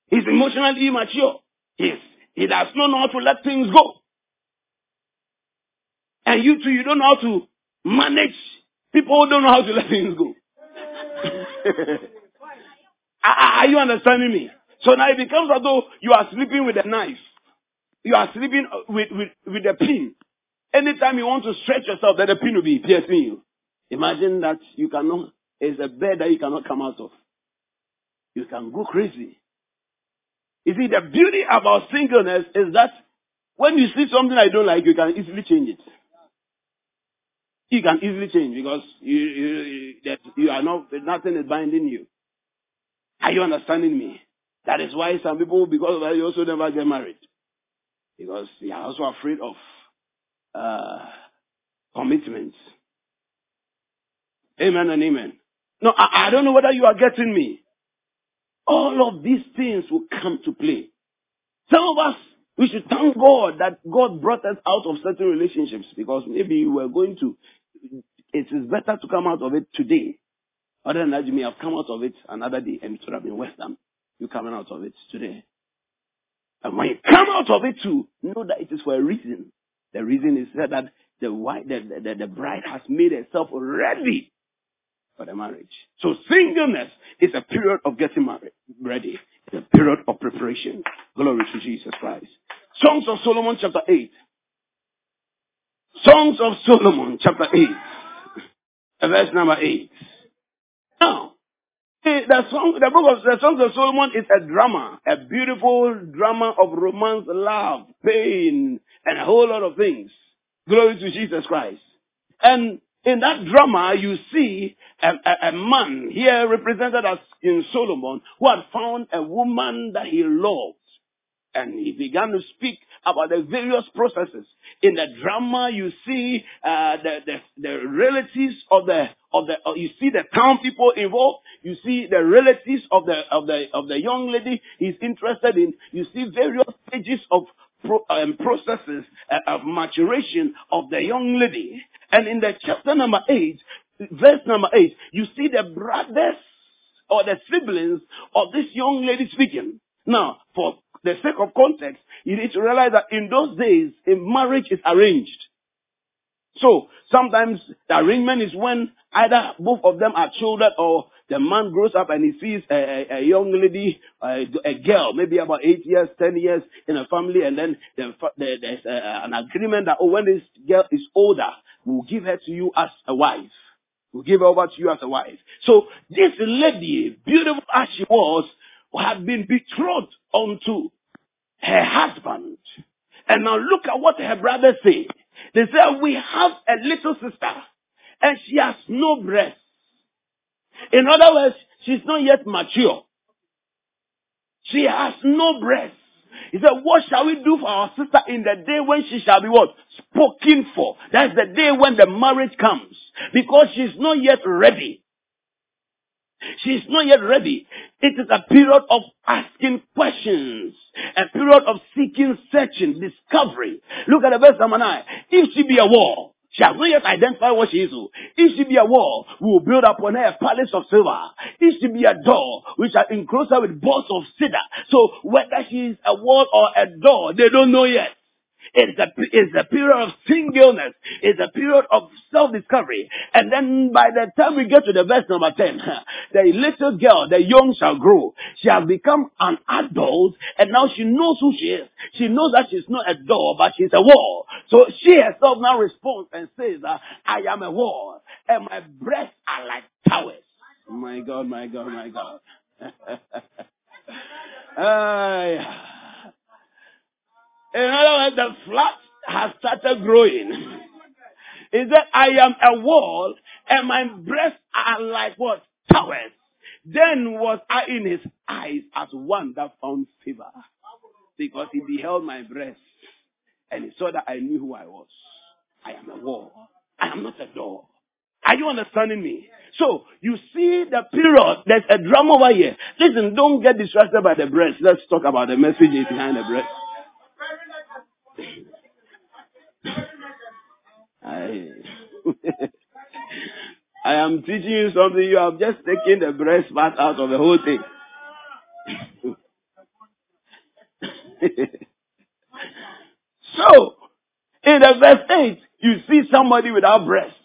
He's emotionally immature. He's, he does not know how to let things go. And you too, you don't know how to manage people who don't know how to let things go. Are you understanding me? So now it becomes as though you are sleeping with a knife. You are sleeping with, with, with a pin. Anytime you want to stretch yourself, then the pin will be piercing you. Imagine that you cannot... It's a bed that you cannot come out of. You can go crazy. You see, the beauty about singleness is that when you see something I don't like, you can easily change it. You can easily change because you you, you are not, nothing is binding you. Are you understanding me? That is why some people, because of that, you also never get married. Because they are also afraid of uh, commitments. Amen and amen. No, I, I don't know whether you are getting me. All of these things will come to play. Some of us, we should thank God that God brought us out of certain relationships because maybe you were going to, it is better to come out of it today. Other than that, you may have come out of it another day and it would have been worse than you coming out of it today. And when you come out of it too, know that it is for a reason. The reason is that the, wife, the, the, the bride has made herself ready for the marriage. So singleness is a period of getting married, ready. It's a period of preparation. Glory to Jesus Christ. Songs of Solomon chapter eight. Songs of Solomon chapter eight. Verse number eight. Now, the, song, the book of the Songs of Solomon is a drama. A beautiful drama of romance, love, pain, and a whole lot of things. Glory to Jesus Christ. And in that drama, you see a, a, a man here represented as in Solomon who had found a woman that he loved. And he began to speak about the various processes. In the drama, you see uh, the, the the relatives of the of the you see the town people involved. You see the relatives of the of the of the young lady he's interested in. You see various stages of Pro, um, processes uh, of maturation of the young lady. And in the chapter number eight, verse number eight, you see the brothers or the siblings of this young lady speaking. Now, for the sake of context, you need to realize that in those days, a marriage is arranged. So, sometimes the arrangement is when either both of them are children or the man grows up and he sees a, a, a young lady, a, a girl, maybe about eight years, ten years in a family, and then the, the, there's a, an agreement that, oh, when this girl is older, we'll give her to you as a wife. We'll give her over to you as a wife. So this lady, beautiful as she was, had been betrothed unto her husband. And now look at what her brothers say. They say, we have a little sister, and she has no breasts. In other words, she's not yet mature. She has no breasts. He said, what shall we do for our sister in the day when she shall be what? Spoken for. That's the day when the marriage comes. Because she's not yet ready. She's not yet ready. It is a period of asking questions. A period of seeking, searching, discovery. Look at the verse number nine. If she be a whore, She has not yet identified what she is. If she be a wall, we will build upon her a palace of silver. If she be a door, we shall enclose her with boards of cedar. So whether she is a wall or a door, they don't know yet. It's a, it's a period of singleness. It's a period of self-discovery. And then by the time we get to the verse number ten, the little girl, the young shall grow. She has become an adult, and now she knows who she is. She knows that she's not a door, but she's a wall. So she herself now responds and says, I am a wall, and my breasts are like towers. My God, my God, my God. uh, In other words, the flat has started growing. It said, I am a wall, and my breasts are like what? Towers. Then was I in his eyes as one that found favor, because he beheld my breasts, and he saw that I knew who I was. I am a wall. I am not a door. Are you understanding me? So, you see the period, there's a drama over here. Listen, don't get distracted by the breasts. Let's talk about the messages behind the breasts. I, I am teaching you something. You have just taken the breast part out of the whole thing. So, in the verse eight, you see somebody without breasts.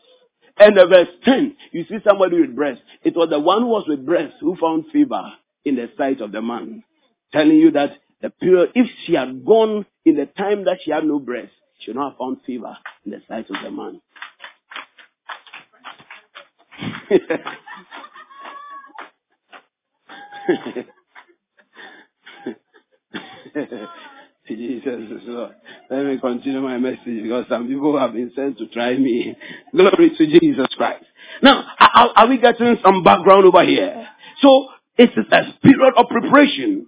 And the verse ten, you see somebody with breasts. It was the one who was with breasts who found favor in the sight of the man. Telling you that the period, if she had gone in the time that she had no breasts, she would not have found favor in the sight of the man. Jesus is Lord. Let me continue my message, because some people have been sent to try me. Glory to Jesus Christ. Now, are, are we getting some background over here? So, it's a period of preparation.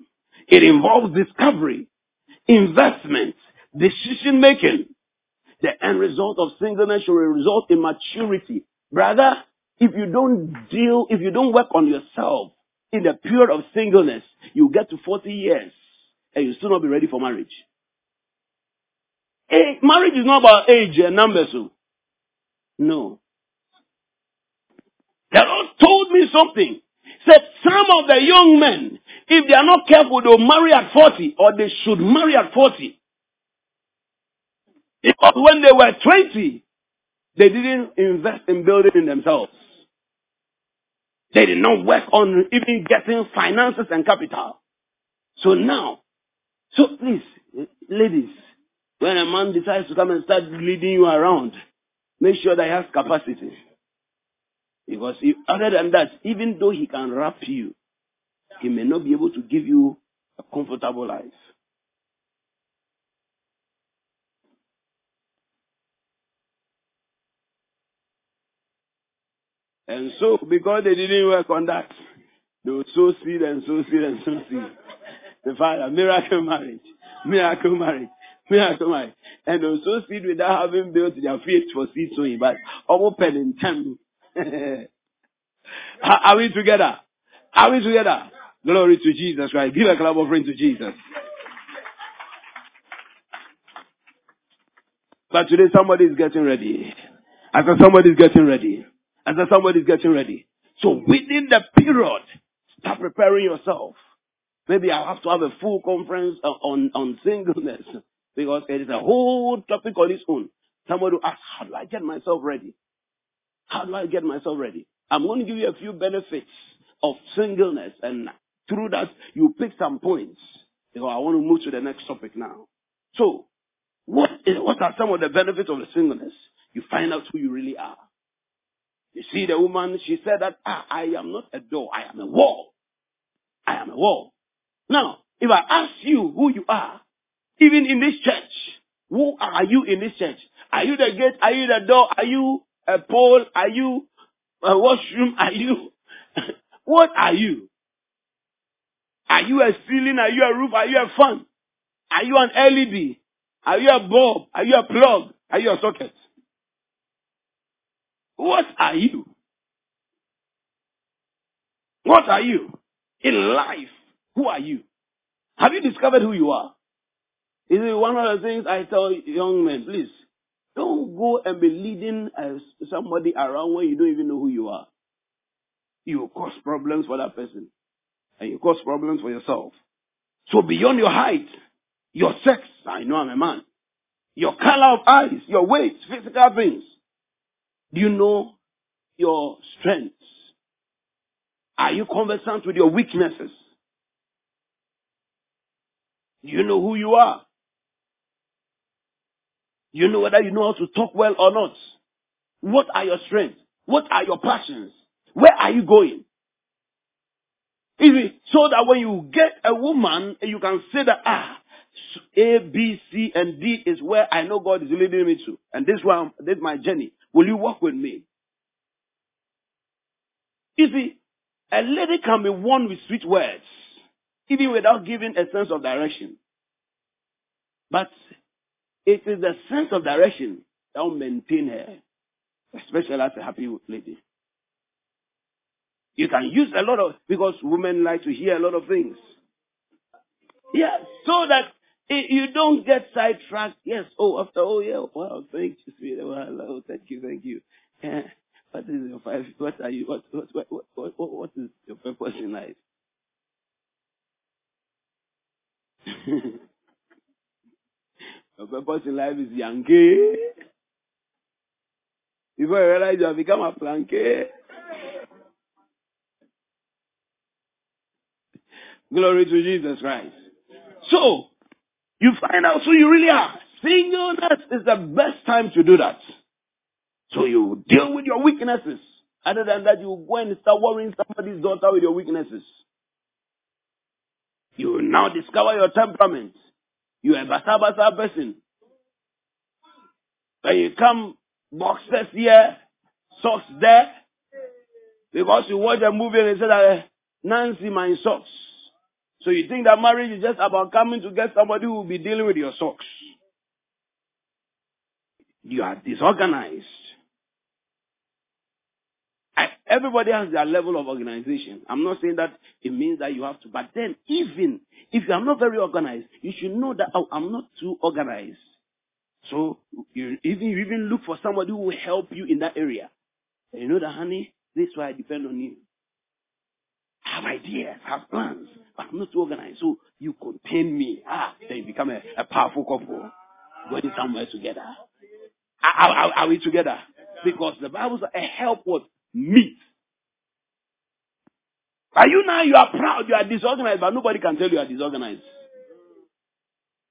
It involves discovery, investment, decision making. The end result of singleness should result in maturity. Brother, if you don't deal, if you don't work on yourself in the period of singleness, you get to forty years and you still not be ready for marriage. Hey, marriage is not about age and numbers. So. No. The Lord told me something. Said some of the young men, if they are not careful, they'll marry at forty, or they should marry at forty. Because when they were twenty, they didn't invest in building in themselves. They did not work on even getting finances and capital. So now, so please, ladies, when a man decides to come and start leading you around, make sure that he has capacity. Because if, other than that, even though he can wrap you, he may not be able to give you a comfortable life. And so, because they didn't work on that, they would sow seed and sow seed and sow seed. The Father, miracle marriage, miracle marriage, miracle marriage. And they would sow seed without having built their faith for seed sowing, but open in time. Are we together? Are we together? Glory to Jesus Christ. Give a clap offering to Jesus. But today somebody is getting ready. I said somebody is getting ready. I said somebody is getting ready. So within the period, start preparing yourself. Maybe I'll have to have a full conference on, on singleness, because it is a whole topic on its own. Somebody will ask, how do I get myself ready? How do I get myself ready? I'm going to give you a few benefits of singleness, and through that, you pick some points. Because I want to move to the next topic now. So, what, is, what are some of the benefits of the singleness? You find out who you really are. You see the woman, she said that, ah, I am not a door, I am a wall. I am a wall. Now, if I ask you who you are, even in this church, who are you in this church? Are you the gate? Are you the door? Are you a pole? Are you a washroom? Are you? What are you? Are you a ceiling? Are you a roof? Are you a fan? Are you an L E D? Are you a bulb? Are you a plug? Are you a socket? What are you? What are you? In life, who are you? Have you discovered who you are? Is it one of the things I tell young men, please, Don't go and be leading uh, somebody around when you don't even know who you are. You cause problems for that person. And you cause problems for yourself. So beyond your height, your sex, I know I'm a man, your color of eyes, your weight, physical things. Do you know your strengths? Are you conversant with your weaknesses? Do you know who you are? Do you know whether you know how to talk well or not? What are your strengths? What are your passions? Where are you going? Easy. So that when you get a woman, you can say that, ah, A, B, C, and D is where I know God is leading me to. And this one, this is my journey. Will you walk with me? Easy. A lady can be won with sweet words, even without giving a sense of direction. But it is the sense of direction that will maintain her, especially as a happy lady. You can use a lot of, because women like to hear a lot of things. Yeah, so that it, you don't get sidetracked. Yes, oh, after, oh, yeah, wow, thank you, sweetie. Wow, hello, thank you, thank you. Yeah. What is your five? What are you? What what, what what what what is your purpose in life? Your purpose in life is Yankee. Before you realize you have become a planke. Glory to Jesus Christ. So you find out who you really are. Singleness is the best time to do that. So you deal with your weaknesses. Other than that, you go and start worrying somebody's daughter with your weaknesses. You will now discover your temperament. You are a basa-basa person. When you come, boxers here, socks there, because you watch a movie and they say that Nancy, my socks. So you think that marriage is just about coming to get somebody who will be dealing with your socks. You are disorganized. Everybody has their level of organization. I'm not saying that it means that you have to. But then, even if you are not very organized, you should know that, oh, I'm not too organized. So you even, you even look for somebody who will help you in that area. And you know that, honey, this is why I depend on you. I have ideas, I have plans, but I'm not too organized. So you contain me. Ah, then you become a, a powerful couple going somewhere together. Are, are, are we together? Because the Bible says a help was meat. Are you now, you are proud, you are disorganized, but nobody can tell you are disorganized.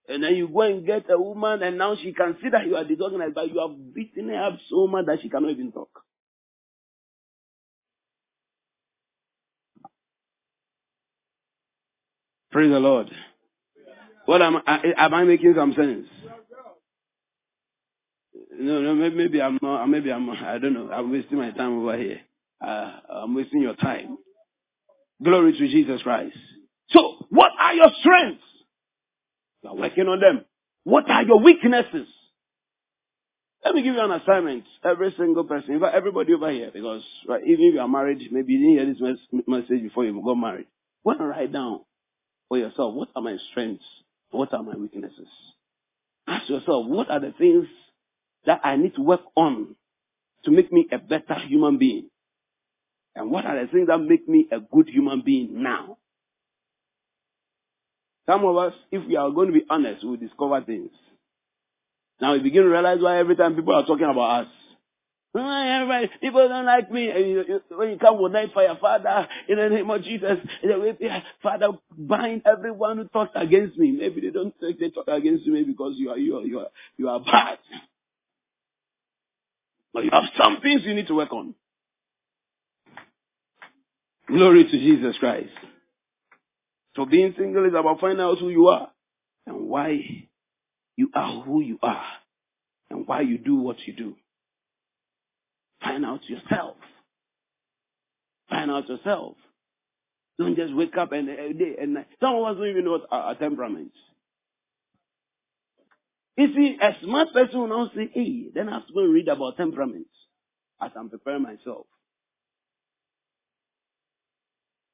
And then you go and get a woman and now she can see that you are disorganized, but you have beaten her up so much that she cannot even talk. Praise the Lord. What am I, am I making some sense? No, no, maybe, maybe I'm not, maybe I'm, I don't know, I'm wasting my time over here. Uh, I'm wasting your time. Glory to Jesus Christ. So, what are your strengths? You are working on them. What are your weaknesses? Let me give you an assignment. Every single person, in fact, everybody over here, because right, even if you are married, maybe you didn't hear this message before you got married. Go and write down for yourself, what are my strengths? What are my weaknesses? Ask yourself, what are the things that I need to work on to make me a better human being? And what are the things that make me a good human being now? Some of us, if we are going to be honest, we'll discover things. Now we begin to realize why every time people are talking about us. Everybody, people don't like me. When you come with night fire, Father, in the name of Jesus, Father, bind everyone who talks against me. Maybe they don't think they talk against me because you are, you are, you are, you are bad. But you have some things you need to work on. Glory to Jesus Christ. So being single is about finding out who you are and why you are who you are and why you do what you do. Find out yourself. Find out yourself. Don't just wake up and every day and night. Some of us don't even know what our, our temperaments. You see, a smart person will now say, hey, then I have to go and read about temperaments as I'm preparing myself.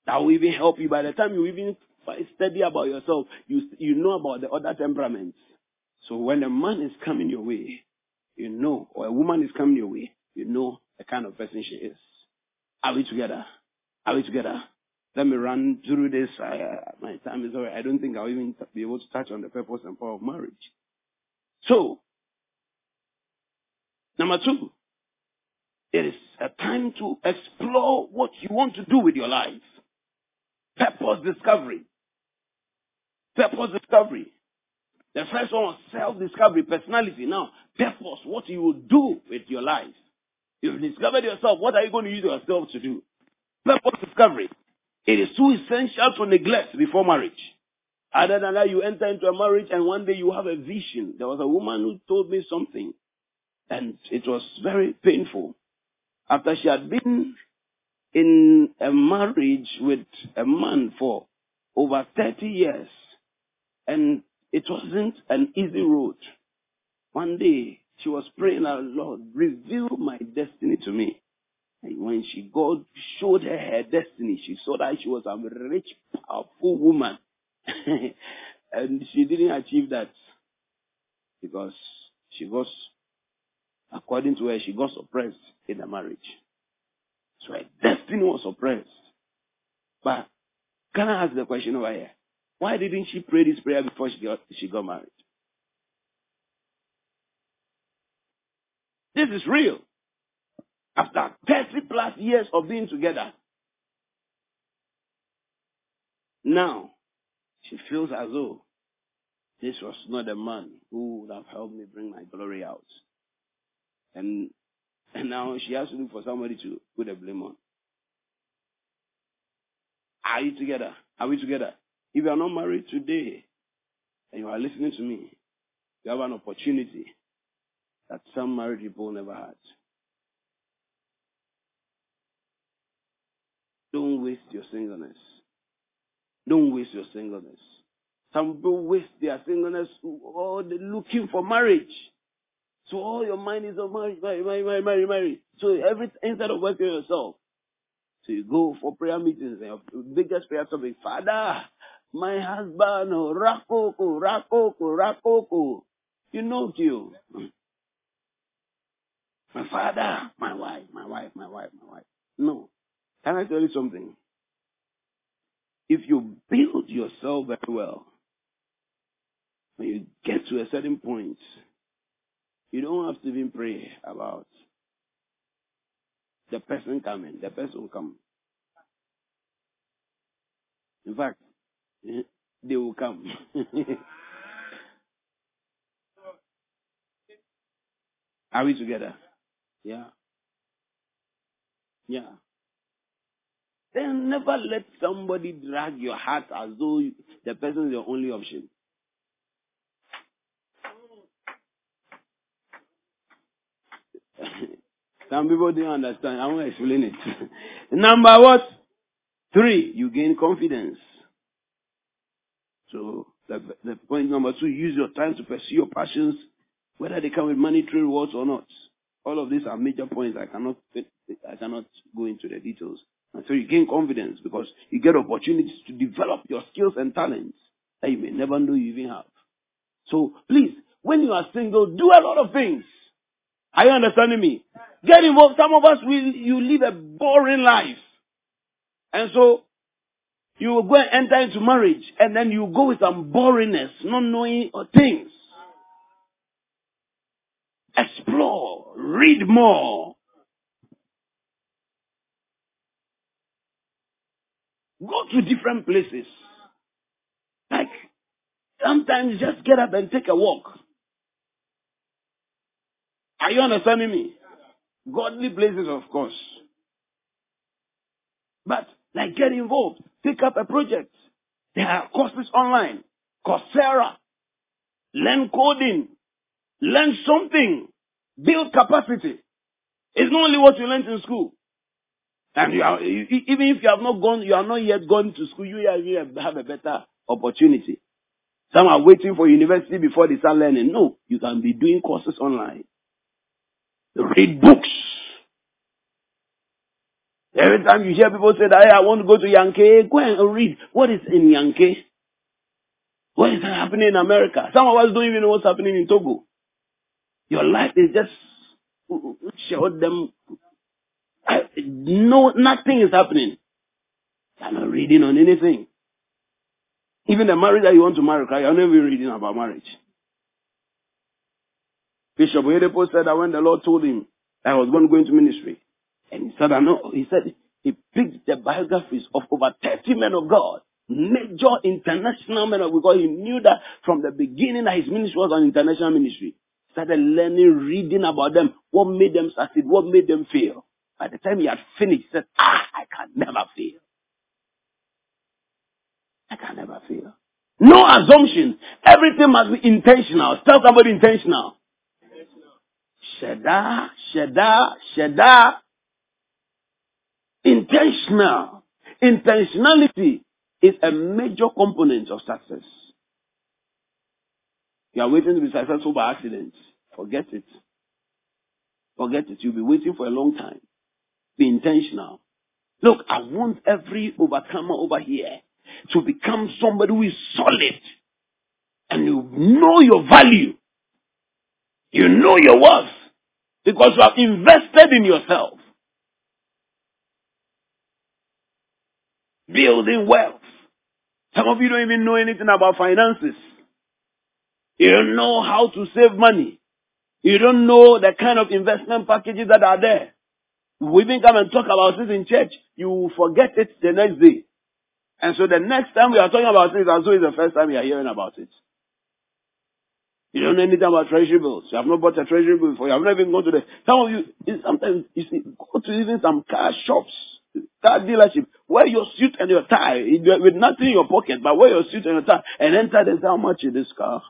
That will even help you. By the time you even study about yourself, you you know about the other temperaments. So when a man is coming your way, you know, or a woman is coming your way, you know the kind of person she is. Are we together? Are we together? Let me run through this. I, uh, my time is over. I don't think I'll even be able to touch on the purpose and power of marriage. So, number two, it is a time to explore what you want to do with your life. Purpose discovery. Purpose discovery. The first one was self-discovery, personality. Now, purpose, what you will do with your life. You've discovered yourself. What are you going to use yourself to do? Purpose discovery. It is too essential to neglect before marriage. Other than that, you enter into a marriage and one day you have a vision. There was a woman who told me something, and it was very painful. After she had been in a marriage with a man for over thirty years, and it wasn't an easy road. One day, she was praying, "Our Lord, reveal my destiny to me." And when she God showed her her destiny, she saw that she was a rich, powerful woman. And she didn't achieve that because she was, according to her, she got oppressed in the marriage. So her destiny was oppressed. But can I ask the question over here? Why didn't she pray this prayer before she got, she got married? This is real. After thirty plus years of being together, now she feels as though this was not a man who would have helped me bring my glory out. And, and now she has to look for somebody to put the blame on. Are you together? Are we together? If you are not married today and you are listening to me, you have an opportunity that some married people never had. Don't waste your singleness. Don't waste your singleness. Some people waste their singleness. Oh, they're looking for marriage. So all your mind is on marriage, marry, marry, marry, marry. So every instead of working yourself, so you go for prayer meetings and your biggest prayer topic, Father, my husband, rakoko, rakoko, rakoko. You know you. My father, my wife, my wife, my wife, my wife. No. Can I tell you something? If you build yourself very well, when you get to a certain point, you don't have to even pray about the person coming. The person will come. In fact, they will come. Are we together? Yeah. Yeah. Then never let somebody drag your heart as though you, the person is your only option. Some people don't understand. I won't explain it. Number what? Three, you gain confidence. So, the, the point number two, use your time to pursue your passions, whether they come with monetary rewards or not. All of these are major points. I cannot, I cannot go into the details. And so you gain confidence because you get opportunities to develop your skills and talents that you may never know you even have. So, please, when you are single, do a lot of things. Are you understanding me? Get involved. Some of us, we, you live a boring life. And so, you will go and enter into marriage, and then you go with some boringness, not knowing things. Explore. Read more. Go to different places. Like, sometimes just get up and take a walk. Are you understanding me? Godly places, of course. But, like, get involved. Pick up a project. There are courses online. Coursera. Learn coding. Learn something. Build capacity. It's not only what you learned in school. And you are, you, even if you have not gone, you are not yet gone to school, you have a better opportunity. Some are waiting for university before they start learning. No, you can be doing courses online. Read books. Every time you hear people say that, hey, I want to go to Yankee, go and read what is in Yankee. What is happening in America? Some of us don't even know what's happening in Togo. Your life is just show them. I, no, nothing is happening. You're not reading on anything. Even the marriage that you want to marry, you're not even reading about marriage. Bishop Oedipo said that when the Lord told him that I was going to go into ministry, and he said, I know, he said he picked the biographies of over thirty men of God, major international men of God, because he knew that from the beginning that his ministry was an international ministry. He started learning, reading about them, what made them succeed, what made them fail. By the time he had finished, he said, ah, I can never fail. I can never fail. No assumption. Everything must be intentional. Tell somebody intentional. Shada, Shada, Shada. Intentional. Intentionality is a major component of success. You are waiting to be successful by accident. Forget it. Forget it. You'll be waiting for a long time. Be intentional. Look, I want every overcomer over here to become somebody who is solid. And you know your value. You know your worth. Because you have invested in yourself. Building wealth. Some of you don't even know anything about finances. You don't know how to save money. You don't know the kind of investment packages that are there. We even come and talk about this in church. You will forget it the next day. And so the next time we are talking about this, and so is the first time you are hearing about it. You don't know anything about treasury bills. You have not bought a treasury bill before. You have not even gone to the... Some of you, sometimes, you see, go to even some car shops, car dealership, wear your suit and your tie, with nothing in your pocket, but wear your suit and your tie, and enter and say, how much is this car?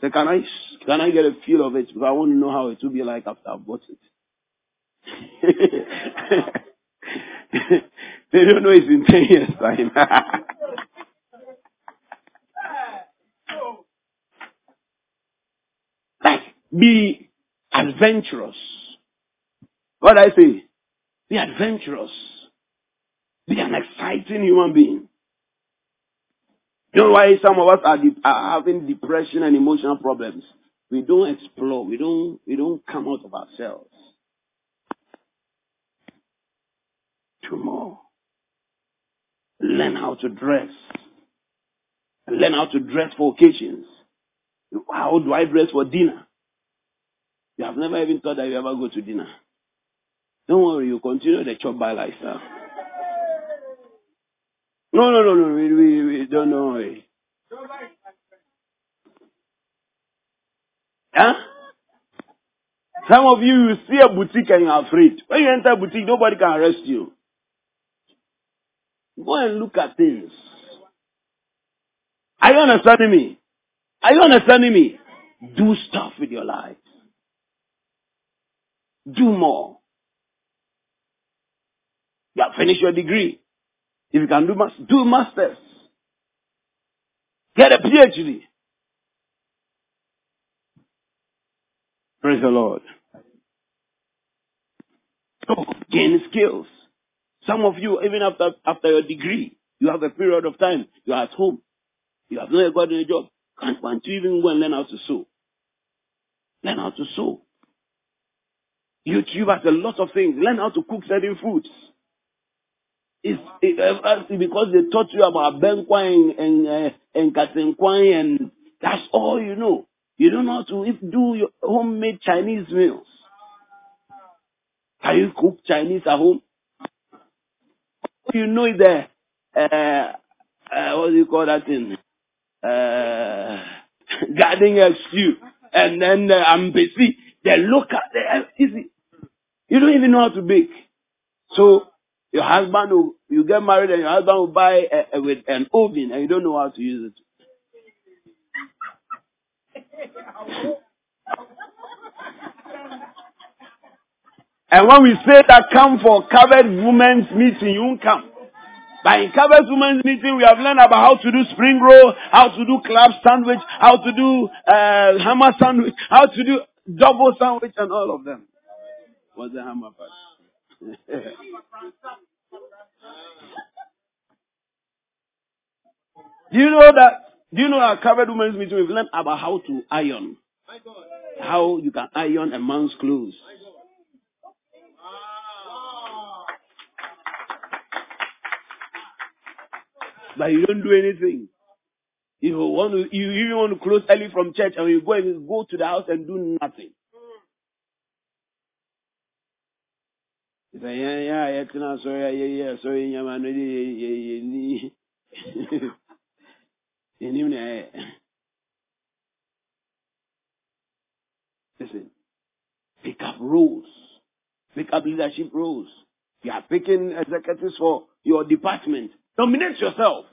Say, can I, can I get a feel of it? Because I want to know how it will be like after I've bought it. They don't know it's in ten years' time. Like, be adventurous. What I say? Be adventurous. Be an exciting human being. You know why some of us are, de- are having depression and emotional problems? We don't explore. We don't. We don't come out of ourselves. Do more. Learn how to dress. Learn how to dress for occasions. How do I dress for dinner? You have never even thought that you ever go to dinner. Don't worry, you continue the chop by lifestyle. No, no, no, no, we, we, we don't, don't worry. Huh? Some of you, you see a boutique and you're afraid. When you enter a boutique, nobody can arrest you. Go and look at things. Are you understanding me? Are you understanding me? Do stuff with your life. Do more. You have finished your degree. If you can do mas- do masters. Get a P H D. Praise the Lord. So, gain skills. Some of you, even after after your degree, you have a period of time. You are at home. You have not gotten a job. Can't want to even go and learn how to sew. Learn how to sew. YouTube has a lot of things. Learn how to cook certain foods. It's, it, it's because they taught you about benkwai and and, and katenkwai, and that's all you know. You don't know how to if do your homemade Chinese meals. Can you cook Chinese at home? You know the uh, uh, what do you call that thing? Uh, garden egg stew, and then the ambesi, the local. The, easy. You don't even know how to bake. So your husband, will, you get married, and your husband will buy a, a, with an oven, and you don't know how to use it. And when we say that come for covered women's meeting, you won't come. But in covered women's meeting, we have learned about how to do spring roll, how to do club sandwich, how to do uh, hammer sandwich, how to do double sandwich, and all of them. What's the hammer part? Do you know that? Do you know our covered women's meeting? We've learned about how to iron. how you can iron a man's clothes. But you don't do anything. You want to, you even want to close early from church, and you go and go to the house and do nothing. You say, yeah, yeah, yeah, yeah, sorry, yeah, yeah, sorry, yeah, man, yeah, yeah, yeah, yeah. Listen, pick up roles, pick up leadership roles. You are picking executives for your department. Dominate yourself.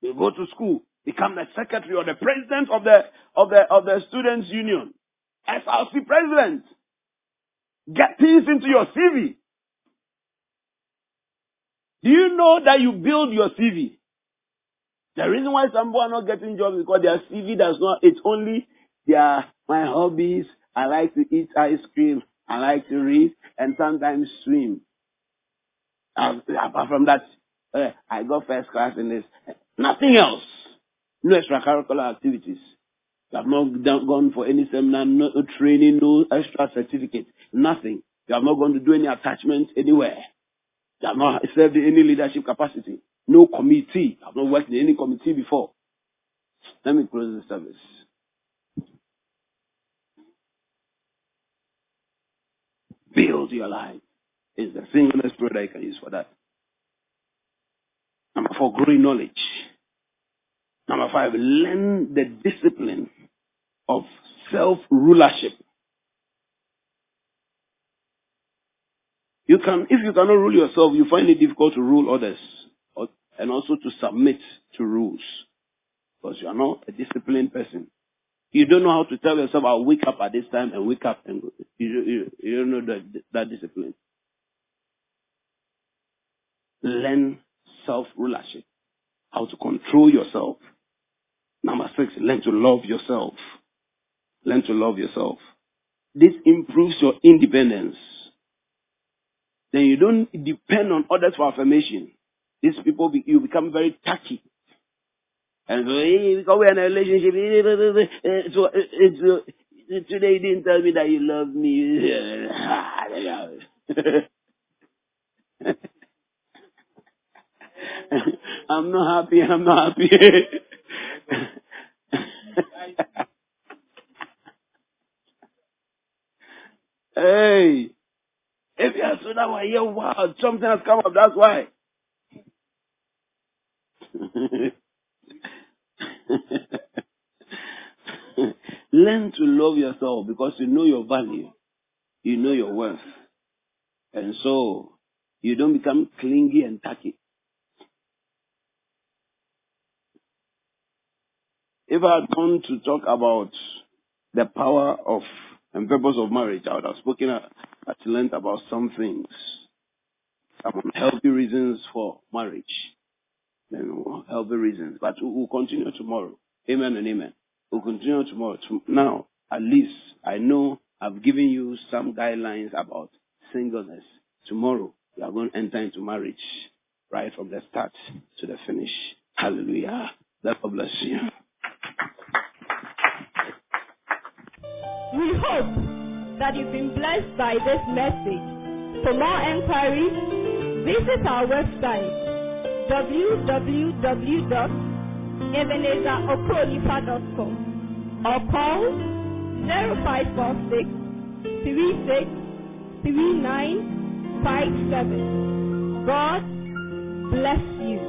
You go to school, become the secretary or the president of the of the of the students' union, S R C president. Get things into your C V. Do you know that you build your C V? The reason why some people are not getting jobs is because their C V does not, it's only their, my hobbies, I like to eat ice cream, I like to read, and sometimes swim. And apart from that, uh, I got first class in this. Nothing else. No extracurricular activities. You have not done, gone for any seminar, no training, no extra certificate, nothing. You have not gone to do any attachment anywhere. You have not served in any leadership capacity. No committee. I've not worked in any committee before. Let me close the service. Build your life. It's the single word I can use for that. Number four, growing knowledge. Number five, learn the discipline of self-rulership. You can, if you cannot rule yourself, you find it difficult to rule others. And also to submit to rules. Because you are not a disciplined person. You don't know how to tell yourself, I'll wake up at this time and wake up and go. You, you, you don't know that, that discipline. Learn self-rulership. How to control yourself. Number six, learn to love yourself. Learn to love yourself. This improves your independence. Then you don't depend on others for affirmation. These people, you become very tacky. And so, hey, because we're in a relationship, so, so, so today you didn't tell me that you love me. I'm not happy, I'm not happy. Hey, if you are so that way, yeah, wow, something has come up, that's why. Learn to love yourself because you know your value, you know your worth, and so you don't become clingy and tacky. If I had gone to talk about the power of and purpose of marriage, I would have spoken at, at length about some things, some unhealthy reasons for marriage. Then we'll help the reasons. But we'll continue tomorrow. Amen and amen. We'll continue tomorrow. Now, at least I know I've given you some guidelines about singleness. Tomorrow, we are going to enter into marriage. Right from the start to the finish. Hallelujah. God bless you. We hope that you've been blessed by this message. For more inquiries, visit our website. w w w dot ebenezer okronipa dot com or call zero five four six, three six, three nine five seven. God bless you.